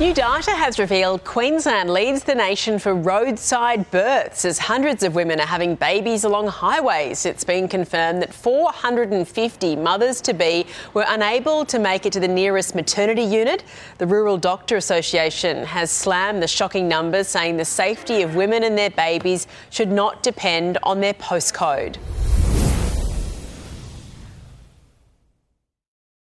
New data has revealed Queensland leads the nation for roadside births as hundreds of women are having babies along highways. It's been confirmed that 450 mothers-to-be were unable to make it to the nearest maternity unit. The Rural Doctor Association has slammed the shocking numbers, saying the safety of women and their babies should not depend on their postcode.